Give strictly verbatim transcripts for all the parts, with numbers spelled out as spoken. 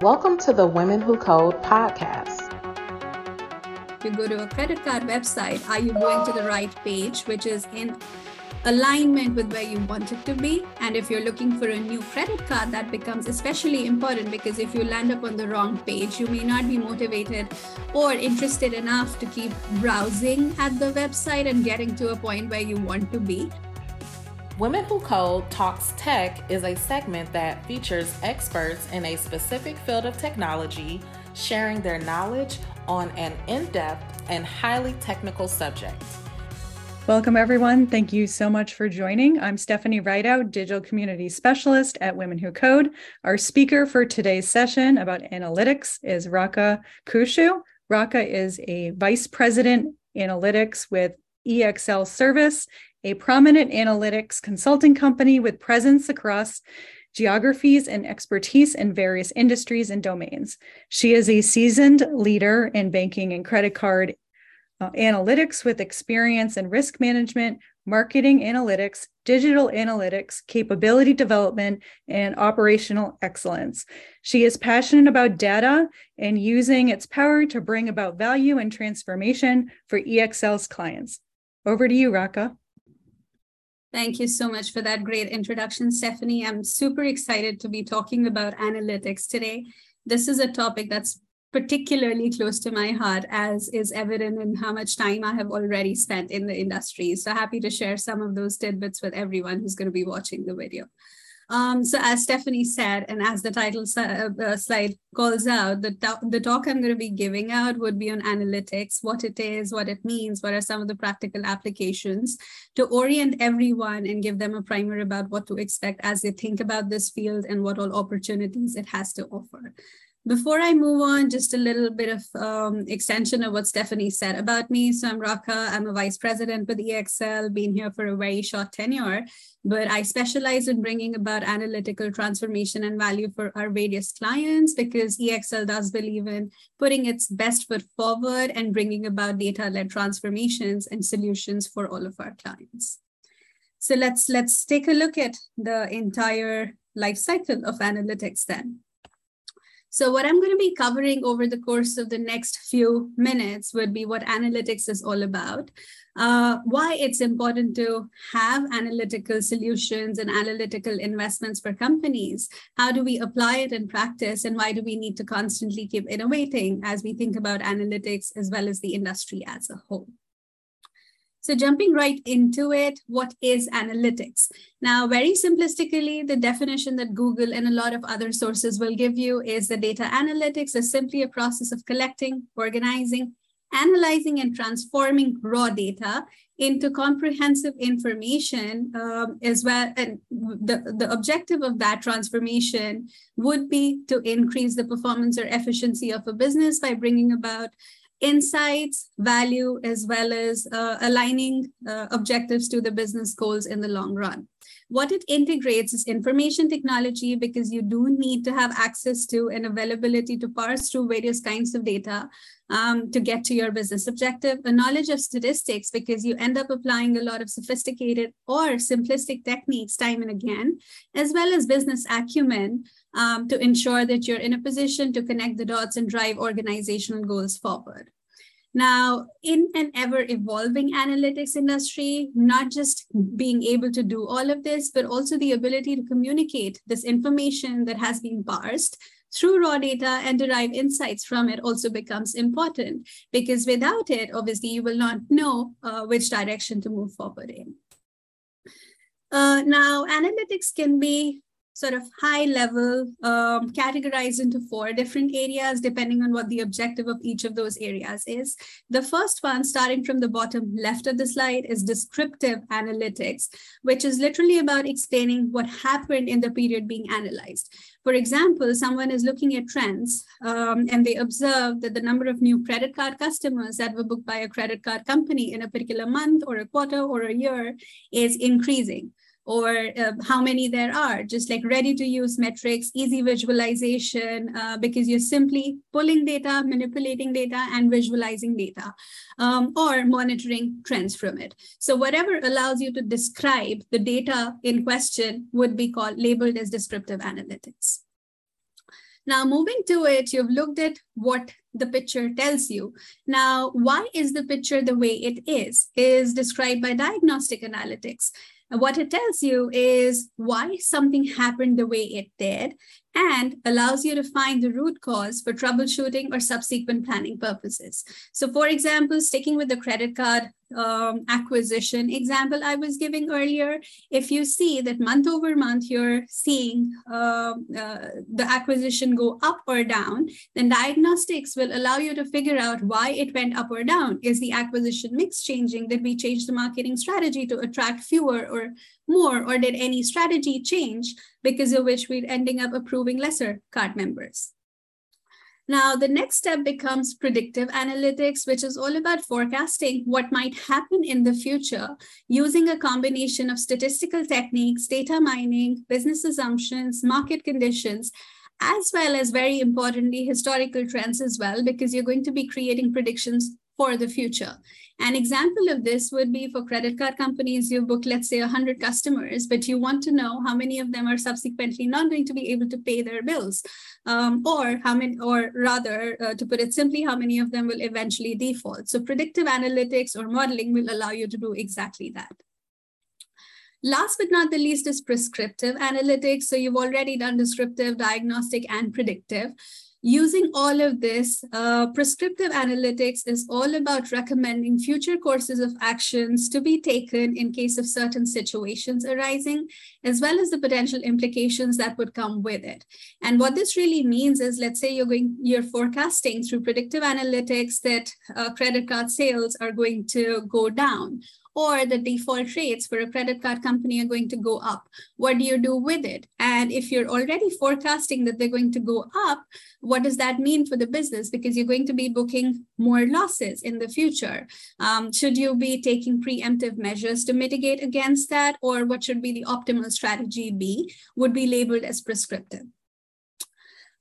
Welcome to the Women Who Code podcast. If you go to a credit card website, are you going to the right page, which is in alignment with where you want it to be? And if you're looking for a new credit card, that becomes especially important, because if you land up on the wrong page, you may not be motivated or interested enough to keep browsing at the website and getting to a point where you want to be. Women Who Code Talks Tech is a segment that features experts in a specific field of technology sharing their knowledge on an in-depth and highly technical subject. Welcome, everyone. Thank you so much for joining. I'm Stephanie Rideout, Digital Community Specialist at Women Who Code. Our speaker for today's session about analytics is Raka Khushu. Raka is a Vice President Analytics with E X L Service, a prominent analytics consulting company with presence across geographies and expertise in various industries and domains. She is a seasoned leader in banking and credit card uh, analytics with experience in risk management, marketing analytics, digital analytics, capability development, and operational excellence. She is passionate about data and using its power to bring about value and transformation for E X L's clients. Over to you, Raka. Thank you so much for that great introduction, Stephanie. I'm super excited to be talking about analytics today. This is a topic that's particularly close to my heart, as is evident in how much time I have already spent in the industry. So happy to share some of those tidbits with everyone who's going to be watching the video. Um, so as Stephanie said, and as the title uh, slide calls out, the, t- the talk I'm going to be giving out would be on analytics, what it is, what it means, what are some of the practical applications to orient everyone and give them a primer about what to expect as they think about this field and what all opportunities it has to offer. Before I move on, just a little bit of um, extension of what Stephanie said about me. So I'm Raka. I'm a vice president with E X L, been here for a very short tenure, but I specialize in bringing about analytical transformation and value for our various clients, because E X L does believe in putting its best foot forward and bringing about data-led transformations and solutions for all of our clients. So let's, let's take a look at the entire life cycle of analytics then. So what I'm going to be covering over the course of the next few minutes would be what analytics is all about, uh, why it's important to have analytical solutions and analytical investments for companies, how do we apply it in practice, and why do we need to constantly keep innovating as we think about analytics as well as the industry as a whole. So jumping right into it, what is analytics? Now, very simplistically, the definition that Google and a lot of other sources will give you is that data analytics is simply a process of collecting, organizing, analyzing, and transforming raw data into comprehensive information um, as well. And the, the objective of that transformation would be to increase the performance or efficiency of a business by bringing about insights, value, as well as uh, aligning uh, objectives to the business goals in the long run. What it integrates is information technology, because you do need to have access to and availability to parse through various kinds of data um, to get to your business objective, a knowledge of statistics, because you end up applying a lot of sophisticated or simplistic techniques time and again, as well as business acumen Um, to ensure that you're in a position to connect the dots and drive organizational goals forward. Now, in an ever-evolving analytics industry, not just being able to do all of this, but also the ability to communicate this information that has been parsed through raw data and derive insights from it also becomes important, because without it, obviously, you will not know uh, which direction to move forward in. Uh, now, analytics can be sort of high level, um, categorized into four different areas, depending on what the objective of each of those areas is. The first one, starting from the bottom left of the slide, is descriptive analytics, which is literally about explaining what happened in the period being analyzed. For example, someone is looking at trends um, and they observe that the number of new credit card customers that were booked by a credit card company in a particular month or a quarter or a year is increasing. or uh, how many there are, just like ready to use metrics, easy visualization, uh, because you're simply pulling data, manipulating data, and visualizing data, um, or monitoring trends from it. So whatever allows you to describe the data in question would be called labeled as descriptive analytics. Now, moving to it, you've looked at what the picture tells you. Now, why is the picture the way it is, is described by diagnostic analytics. What it tells you is why something happened the way it did and allows you to find the root cause for troubleshooting or subsequent planning purposes. So for example, sticking with the credit card um, acquisition example I was giving earlier, if you see that month over month, you're seeing uh, uh, the acquisition go up or down, then diagnostics will allow you to figure out why it went up or down. Is the acquisition mix changing? Did we change the marketing strategy to attract fewer or more, or did any strategy change because of which we're ending up approving lesser card members? Now, the next step becomes predictive analytics, which is all about forecasting what might happen in the future using a combination of statistical techniques, data mining, business assumptions, market conditions, as well as, very importantly, historical trends as well, because you're going to be creating predictions for the future. An example of this would be for credit card companies, you book, let's say, one hundred customers, but you want to know how many of them are subsequently not going to be able to pay their bills, um, or how many, or rather, uh, to put it simply, how many of them will eventually default. So predictive analytics or modeling will allow you to do exactly that. Last but not the least is prescriptive analytics. So you've already done descriptive, diagnostic, and predictive. Using all of this, uh, prescriptive analytics is all about recommending future courses of actions to be taken in case of certain situations arising, as well as the potential implications that would come with it. And what this really means is, let's say you're going, you're forecasting through predictive analytics that uh, credit card sales are going to go down, or the default rates for a credit card company are going to go up. What do you do with it? And if you're already forecasting that they're going to go up, what does that mean for the business? Because you're going to be booking more losses in the future. Um, should you be taking preemptive measures to mitigate against that? Or what should be the optimal strategy be, would be labeled as prescriptive.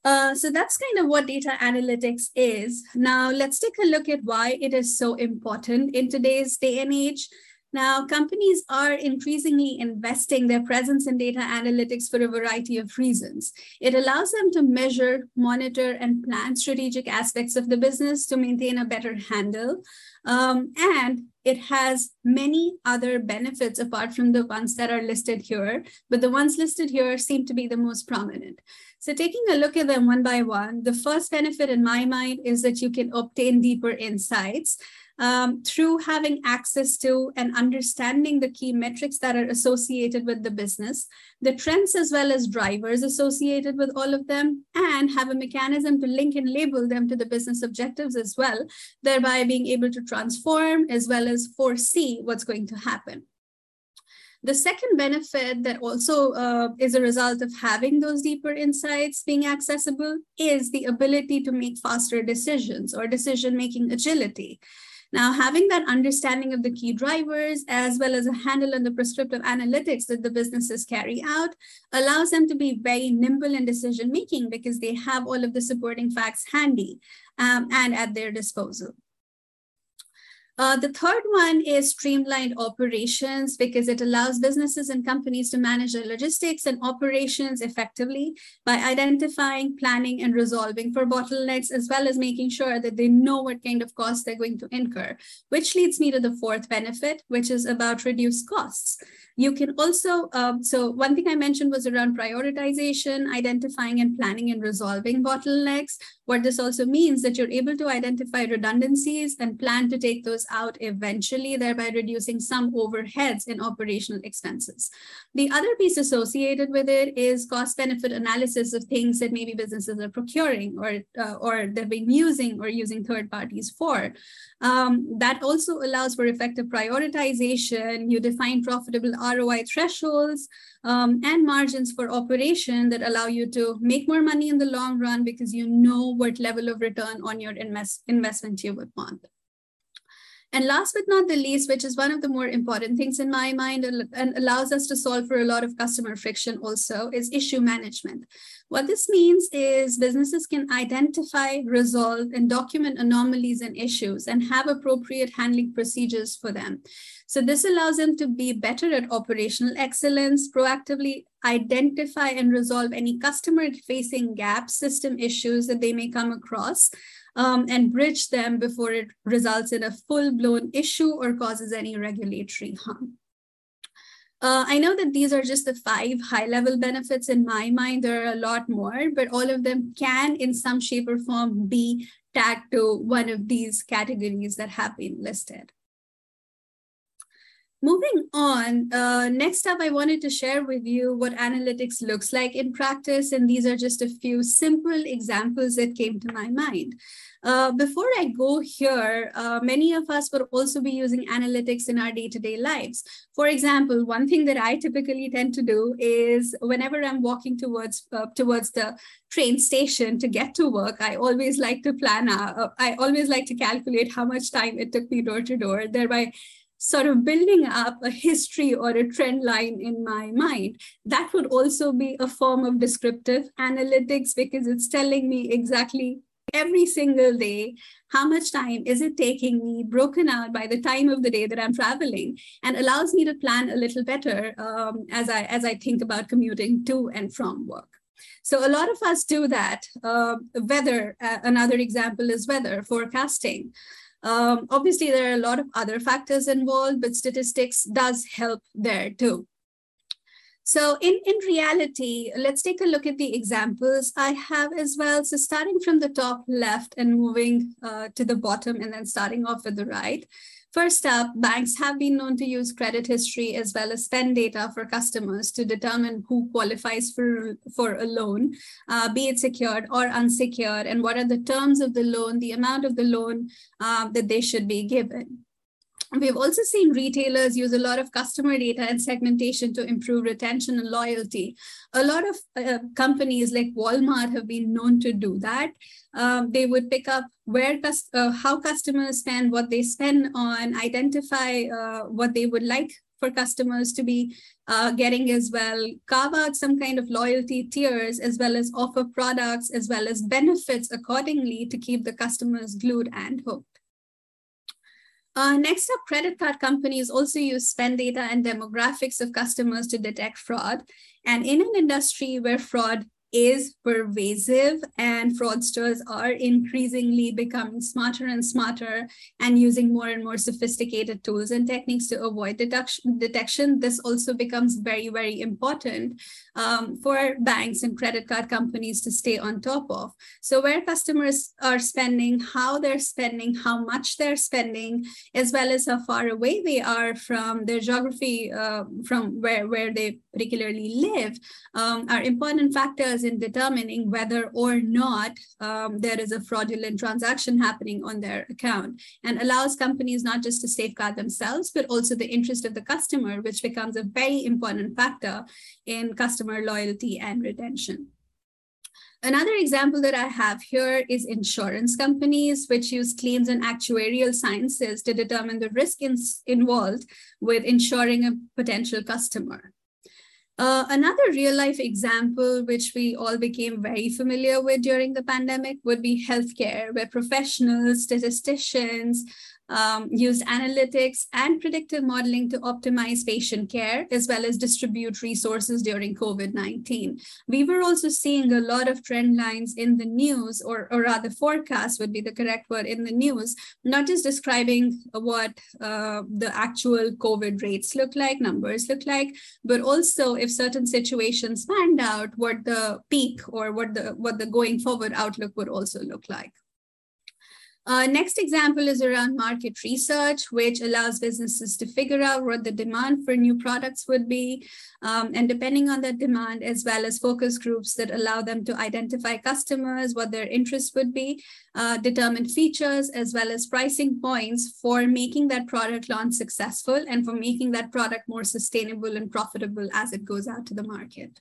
Uh, so that's kind of what data analytics is. Now let's take a look at why it is so important in today's day and age. Now, companies are increasingly investing their presence in data analytics for a variety of reasons. It allows them to measure, monitor, and plan strategic aspects of the business to maintain a better handle. Um, and it has many other benefits apart from the ones that are listed here, but the ones listed here seem to be the most prominent. So taking a look at them one by one, the first benefit in my mind is that you can obtain deeper insights. Um, through having access to and understanding the key metrics that are associated with the business, the trends as well as drivers associated with all of them, and have a mechanism to link and label them to the business objectives as well, thereby being able to transform as well as foresee what's going to happen. The second benefit that also uh, is a result of having those deeper insights being accessible is the ability to make faster decisions or decision-making agility. Now, having that understanding of the key drivers, as well as a handle on the prescriptive analytics that the businesses carry out, allows them to be very nimble in decision-making because they have all of the supporting facts handy um, and at their disposal. Uh, the third one is streamlined operations, because it allows businesses and companies to manage their logistics and operations effectively by identifying, planning, and resolving for bottlenecks, as well as making sure that they know what kind of costs they're going to incur, which leads me to the fourth benefit, which is about reduced costs. You can also, um, so one thing I mentioned was around prioritization, identifying and planning and resolving bottlenecks. What this also means that you're able to identify redundancies and plan to take those out eventually, thereby reducing some overheads in operational expenses. The other piece associated with it is cost-benefit analysis of things that maybe businesses are procuring or, uh, or they've been using or using third parties for. Um, that also allows for effective prioritization. You define profitable R O I thresholds um, and margins for operation that allow you to make more money in the long run because you know what level of return on your invest investment you would want. And last but not the least, which is one of the more important things in my mind and allows us to solve for a lot of customer friction also, is issue management. What this means is businesses can identify, resolve, and document anomalies and issues and have appropriate handling procedures for them. So this allows them to be better at operational excellence, proactively identify and resolve any customer-facing gaps, system issues that they may come across, Um, and bridge them before it results in a full-blown issue or causes any regulatory harm. Uh, I know that these are just the five high-level benefits in my mind. There are a lot more, but all of them can, in some shape or form, be tagged to one of these categories that have been listed. Moving on, uh, next up, I wanted to share with you what analytics looks like in practice, and these are just a few simple examples that came to my mind. Uh, before I go here, uh, many of us would also be using analytics in our day-to-day lives. For example, one thing that I typically tend to do is whenever I'm walking towards uh, towards the train station to get to work, I always like to plan out, uh, I always like to calculate how much time it took me door to door, thereby sort of building up a history or a trend line in my mind. That would also be a form of descriptive analytics because it's telling me exactly every single day how much time is it taking me, broken out by the time of the day that I'm traveling, and allows me to plan a little better um, as I as I think about commuting to and from work. So a lot of us do that. Uh, weather, uh, another example is weather forecasting. Um, obviously, there are a lot of other factors involved, but statistics does help there too. So in, in reality, let's take a look at the examples I have as well. So starting from the top left and moving uh, to the bottom and then starting off with the right. First up, banks have been known to use credit history as well as spend data for customers to determine who qualifies for, for a loan, uh, be it secured or unsecured, and what are the terms of the loan, the amount of the loan uh, that they should be given. We've also seen retailers use a lot of customer data and segmentation to improve retention and loyalty. A lot of uh, companies like Walmart have been known to do that. Um, they would pick up where uh, how customers spend, what they spend on, identify uh, what they would like for customers to be uh, getting as well, carve out some kind of loyalty tiers, as well as offer products, as well as benefits accordingly to keep the customers glued and hooked. Uh, next up, credit card companies also use spend data and demographics of customers to detect fraud. And in an industry where fraud is pervasive and fraudsters are increasingly becoming smarter and smarter and using more and more sophisticated tools and techniques to avoid detection, this also becomes very, very important um, for banks and credit card companies to stay on top of. So where customers are spending, how they're spending, how much they're spending, as well as how far away they are from their geography, uh, from where, where they particularly live, um, are important factors in determining whether or not um, there is a fraudulent transaction happening on their account, and allows companies not just to safeguard themselves, but also the interest of the customer, which becomes a very important factor in customer loyalty and retention. Another example that I have here is insurance companies, which use claims and actuarial sciences to determine the risk in involved with insuring a potential customer. Uh, another real-life example, which we all became very familiar with during the pandemic, would be healthcare, where professionals, statisticians, um, used analytics and predictive modeling to optimize patient care, as well as distribute resources during COVID nineteen. We were also seeing a lot of trend lines in the news, or, or rather forecast would be the correct word, in the news, not just describing what uh, the actual COVID rates look like, numbers look like, but also if certain situations panned out, what the peak or what the, what the going forward outlook would also look like. Uh, next example is around market research, which allows businesses to figure out what the demand for new products would be, um, and depending on that demand, as well as focus groups that allow them to identify customers, what their interests would be, uh, determine features, as well as pricing points for making that product launch successful and for making that product more sustainable and profitable as it goes out to the market.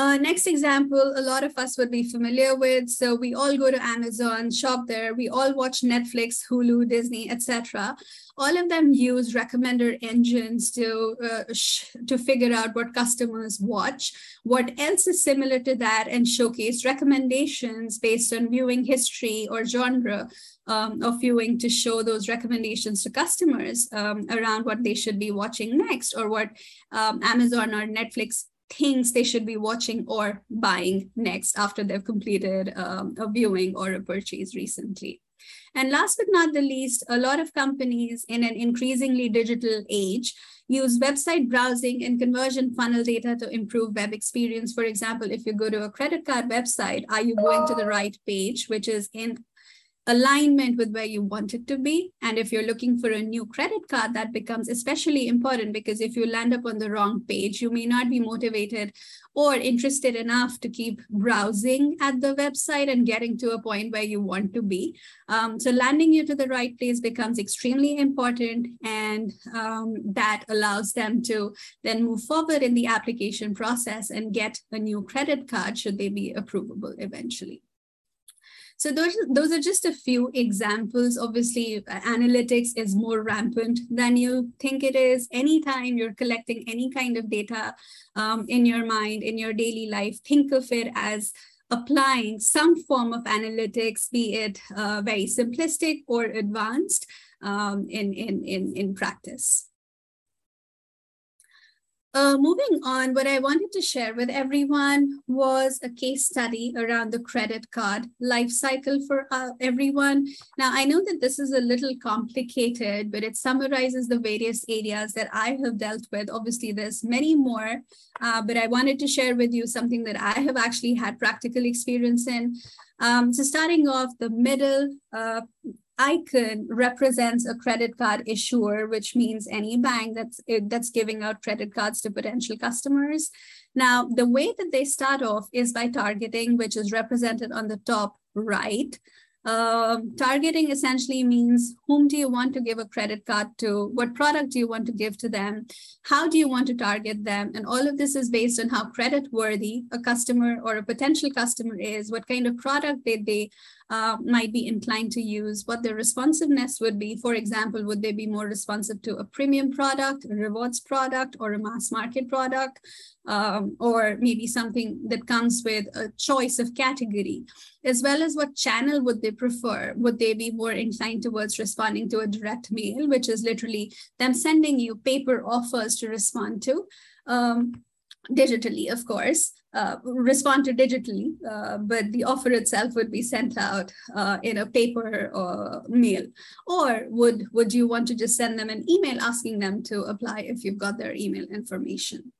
Uh, next example, a lot of us would be familiar with. So we all go to Amazon, shop there. We all watch Netflix, Hulu, Disney, et cetera. All of them use recommender engines to, uh, sh- to figure out what customers watch, what else is similar to that, and showcase recommendations based on viewing history or genre um, of viewing to show those recommendations to customers um, around what they should be watching next or what um, Amazon or Netflix things they should be watching or buying next after they've completed um, a viewing or a purchase recently. And last but not the least, a lot of companies in an increasingly digital age use website browsing and conversion funnel data to improve web experience. For example, if you go to a credit card website, are you going to the right page, which is in alignment with where you want it to be? And if you're looking for a new credit card, that becomes especially important because if you land up on the wrong page, you may not be motivated or interested enough to keep browsing at the website and getting to a point where you want to be. Um, so landing you to the right place becomes extremely important, and um, that allows them to then move forward in the application process and get a new credit card should they be approvable eventually. So those, those are just a few examples. Obviously, analytics is more rampant than you think it is. Anytime you're collecting any kind of data um, in your mind, in your daily life, think of it as applying some form of analytics, be it uh, very simplistic or advanced um, in, in, in, in practice. Uh, moving on, what I wanted to share with everyone was a case study around the credit card life cycle for uh, everyone. Now, I know that this is a little complicated, but it summarizes the various areas that I have dealt with. Obviously, there's many more, uh, but I wanted to share with you something that I have actually had practical experience in. Um, so starting off, the middle uh, icon represents a credit card issuer, which means any bank that's that's giving out credit cards to potential customers. Now, the way that they start off is by targeting, which is represented on the top right. Um, targeting essentially means whom do you want to give a credit card to? What product do you want to give to them? How do you want to target them? And all of this is based on how credit worthy a customer or a potential customer is, what kind of product they, they uh, might be inclined to use, what their responsiveness would be. For example, would they be more responsive to a premium product, a rewards product, or a mass market product, um, or maybe something that comes with a choice of category, as well as what channel would they prefer? Would they be more inclined towards responding to a direct mail, which is literally them sending you paper offers to respond to um, digitally, of course, uh, respond to digitally, uh, but the offer itself would be sent out uh, in a paper or mail? Or would, would you want to just send them an email asking them to apply if you've got their email information?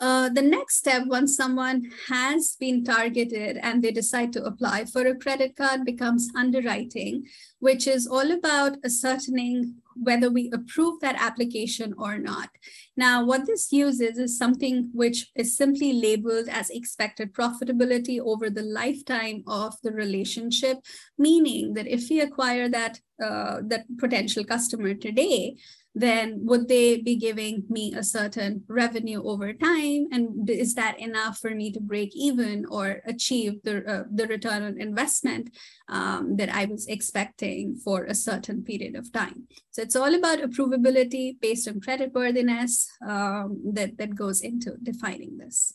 Uh, the next step, once someone has been targeted and they decide to apply for a credit card, becomes underwriting, which is all about ascertaining whether we approve that application or not. Now, what this uses is something which is simply labeled as expected profitability over the lifetime of the relationship, meaning that if we acquire that, uh, that potential customer today, then would they be giving me a certain revenue over time? And is that enough for me to break even or achieve the, uh, the return on investment um, that I was expecting for a certain period of time? So it's all about approvability based on creditworthiness um, that, that goes into defining this.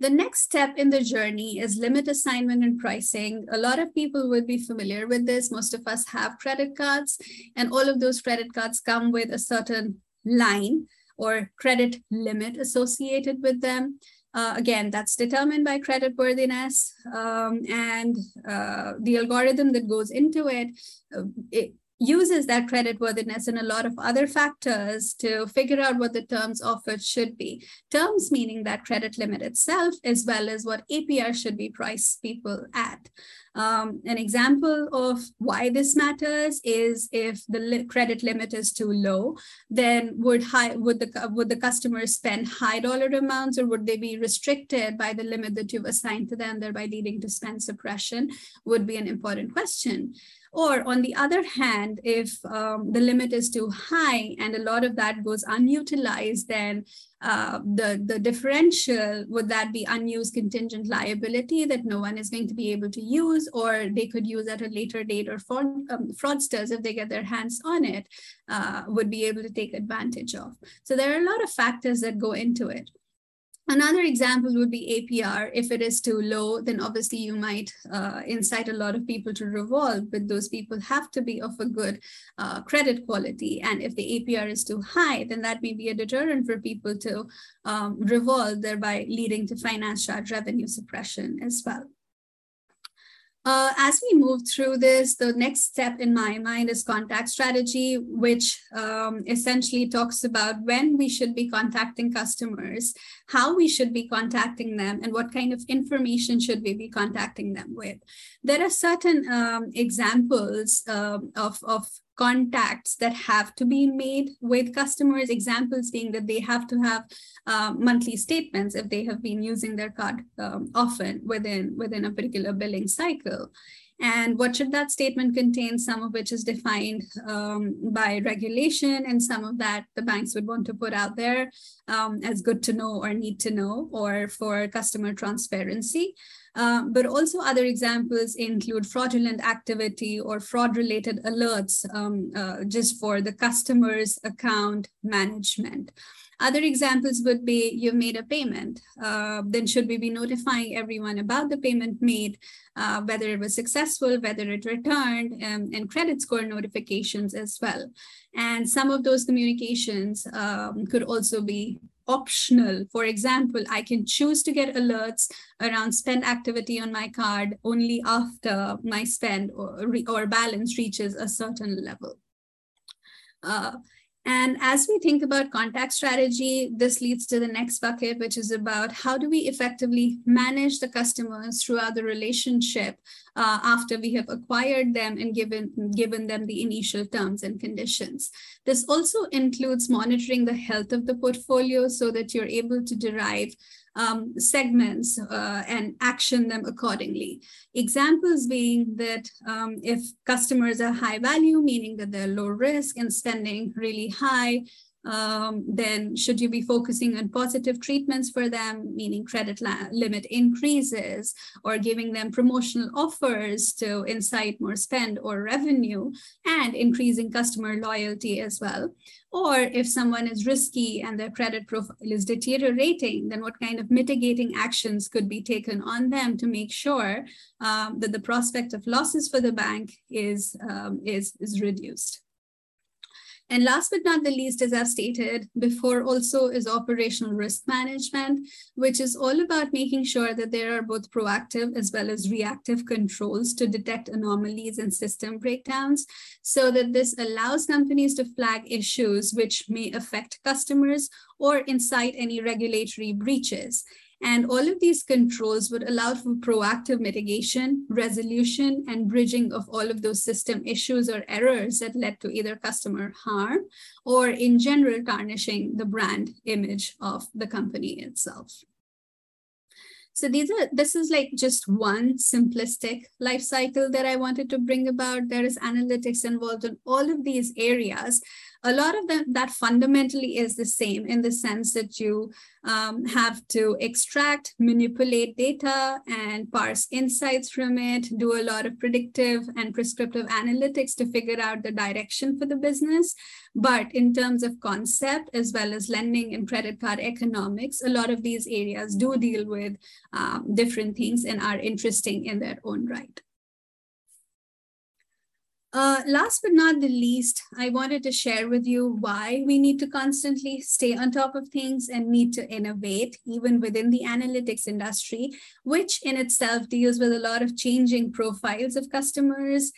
The next step in the journey is limit assignment and pricing. A lot of people would be familiar with this. Most of us have credit cards, and all of those credit cards come with a certain line or credit limit associated with them. Uh, again, that's determined by creditworthiness, um, and uh, the algorithm that goes into it, uh, it uses that creditworthiness and a lot of other factors to figure out what the terms offered should be. Terms meaning that credit limit itself, as well as what A P R should be priced people at. Um, an example of why this matters is if the li- credit limit is too low, then would high would the would the customer spend high dollar amounts, or would they be restricted by the limit that you've assigned to them, thereby leading to spend suppression? Would be an important question. Or on the other hand, if um, the limit is too high and a lot of that goes unutilized, then uh, the, the differential, would that be unused contingent liability that no one is going to be able to use, or they could use at a later date, or fraud, um, fraudsters, if they get their hands on it, uh, would be able to take advantage of. So there are a lot of factors that go into it. Another example would be A P R. If it is too low, then obviously you might uh, incite a lot of people to revolt, but those people have to be of a good uh, credit quality. And if the A P R is too high, then that may be a deterrent for people to um, revolt, thereby leading to finance charge revenue suppression as well. Uh, as we move through this, the next step in my mind is contact strategy, which um, essentially talks about when we should be contacting customers, how we should be contacting them, and what kind of information should we be contacting them with. There are certain um, examples um, of, of contacts that have to be made with customers, examples being that they have to have uh, monthly statements if they have been using their card um, often within, within a particular billing cycle. And what should that statement contain, some of which is defined um, by regulation, and some of that the banks would want to put out there um, as good to know or need to know, or for customer transparency. Um, but also other examples include fraudulent activity or fraud-related alerts um, uh, just for the customer's account management. Other examples would be, you've made a payment, uh, then should we be notifying everyone about the payment made, uh, whether it was successful, whether it returned, um, and credit score notifications as well. And some of those communications um, could also be optional. For example, I can choose to get alerts around spend activity on my card only after my spend or, or balance reaches a certain level. Uh, And as we think about contact strategy, this leads to the next bucket, which is about how do we effectively manage the customers throughout the relationship uh, after we have acquired them and given, given them the initial terms and conditions. This also includes monitoring the health of the portfolio so that you're able to derive Um, segments uh, and action them accordingly. Examples being that um, if customers are high value, meaning that they're low risk and spending really high, um, then should you be focusing on positive treatments for them, meaning credit limit increases, or giving them promotional offers to incite more spend or revenue, and increasing customer loyalty as well. Or if someone is risky and their credit profile is deteriorating, then what kind of mitigating actions could be taken on them to make sure um, that the prospect of losses for the bank is, um, is, is reduced. And last but not the least, as I've stated before, also is operational risk management, which is all about making sure that there are both proactive as well as reactive controls to detect anomalies and system breakdowns, so that this allows companies to flag issues which may affect customers or incite any regulatory breaches. And all of these controls would allow for proactive mitigation, resolution, and bridging of all of those system issues or errors that led to either customer harm or, in general, tarnishing the brand image of the company itself. So these are, this is like just one simplistic life cycle that I wanted to bring about. There is analytics involved in all of these areas. A lot of them, that fundamentally is the same in the sense that you um, have to extract, manipulate data, and parse insights from it, do a lot of predictive and prescriptive analytics to figure out the direction for the business. But in terms of concept, as well as lending and credit card economics, a lot of these areas do deal with um, different things and are interesting in their own right. Uh, last but not the least, I wanted to share with you why we need to constantly stay on top of things and need to innovate even within the analytics industry, which in itself deals with a lot of changing profiles of customers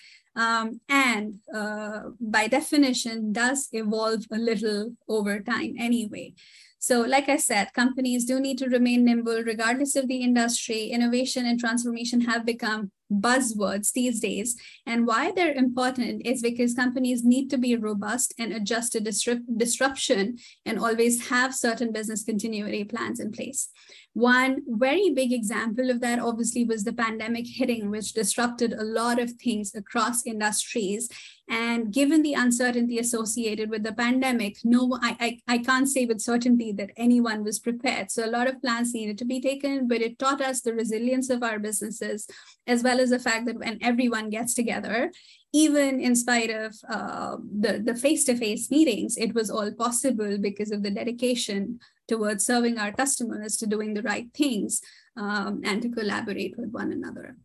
um, and uh, by definition does evolve a little over time anyway. So like I said, companies do need to remain nimble regardless of the industry. Innovation and transformation have become buzzwords these days. And why they're important is because companies need to be robust and adjust to disrupt- disruption and always have certain business continuity plans in place. One very big example of that obviously was the pandemic hitting, which disrupted a lot of things across industries. And given the uncertainty associated with the pandemic, no, I, I, I can't say with certainty that anyone was prepared. So a lot of plans needed to be taken, but it taught us the resilience of our businesses, as well as the fact that when everyone gets together, even in spite of uh, the, the face-to-face meetings, it was all possible because of the dedication towards serving our customers, to doing the right things, um, and to collaborate with one another.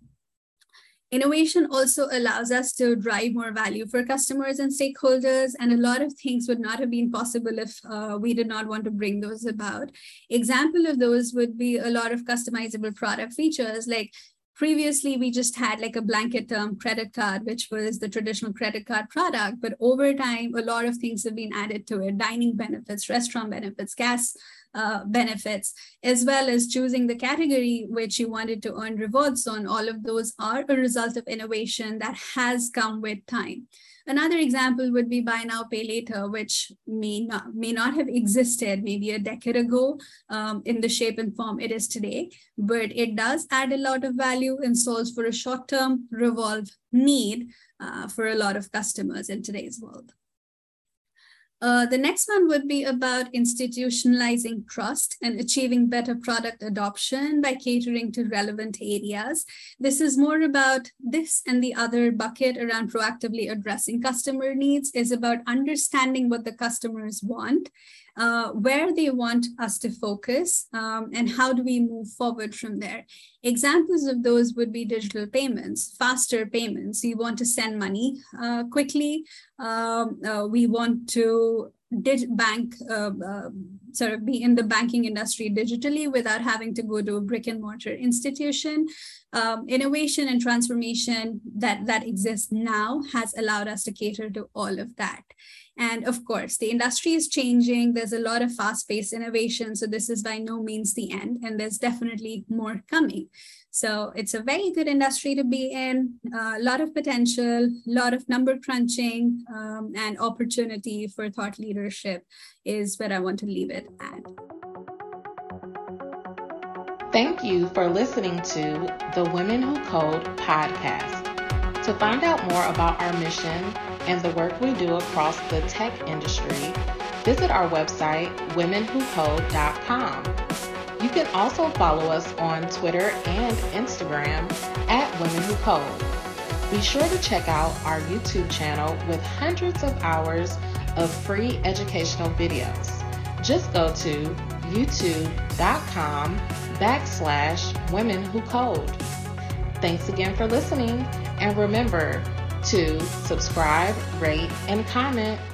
Innovation also allows us to drive more value for customers and stakeholders, and a lot of things would not have been possible if uh, we did not want to bring those about. Example of those would be a lot of customizable product features. Like previously, we just had like a blanket term credit card, which was the traditional credit card product, but over time, a lot of things have been added to it: dining benefits, restaurant benefits, gas Uh, benefits, as well as choosing the category which you wanted to earn rewards on. All of those are a result of innovation that has come with time. Another example would be buy now, pay later, which may not, may not have existed maybe a decade ago um, in the shape and form it is today, but it does add a lot of value and solves for a short-term revolve need uh, for a lot of customers in today's world. Uh, the next one would be about institutionalizing trust and achieving better product adoption by catering to relevant areas. This is more about this, and the other bucket around proactively addressing customer needs is about understanding what the customers want, Uh, where they want us to focus, um, and how do we move forward from there. Examples of those would be digital payments, faster payments. We want to send money uh, quickly. Um, uh, we want to dig- bank, uh, uh, sort of be in the banking industry digitally without having to go to a brick and mortar institution. Um, innovation and transformation that, that exists now has allowed us to cater to all of that. And of course, the industry is changing. There's a lot of fast-paced innovation, so this is by no means the end, and there's definitely more coming. So it's a very good industry to be in, a lot of potential, a lot of number crunching, um, and opportunity for thought leadership is where I want to leave it at. Thank you for listening to the Women Who Code podcast. To find out more about our mission and the work we do across the tech industry, visit our website, women who code dot com. You can also follow us on Twitter and Instagram at Women Who Code. Be sure to check out our YouTube channel with hundreds of hours of free educational videos. Just go to youtube.com backslash Women Who Code. Thanks again for listening. And remember to subscribe, rate, and comment.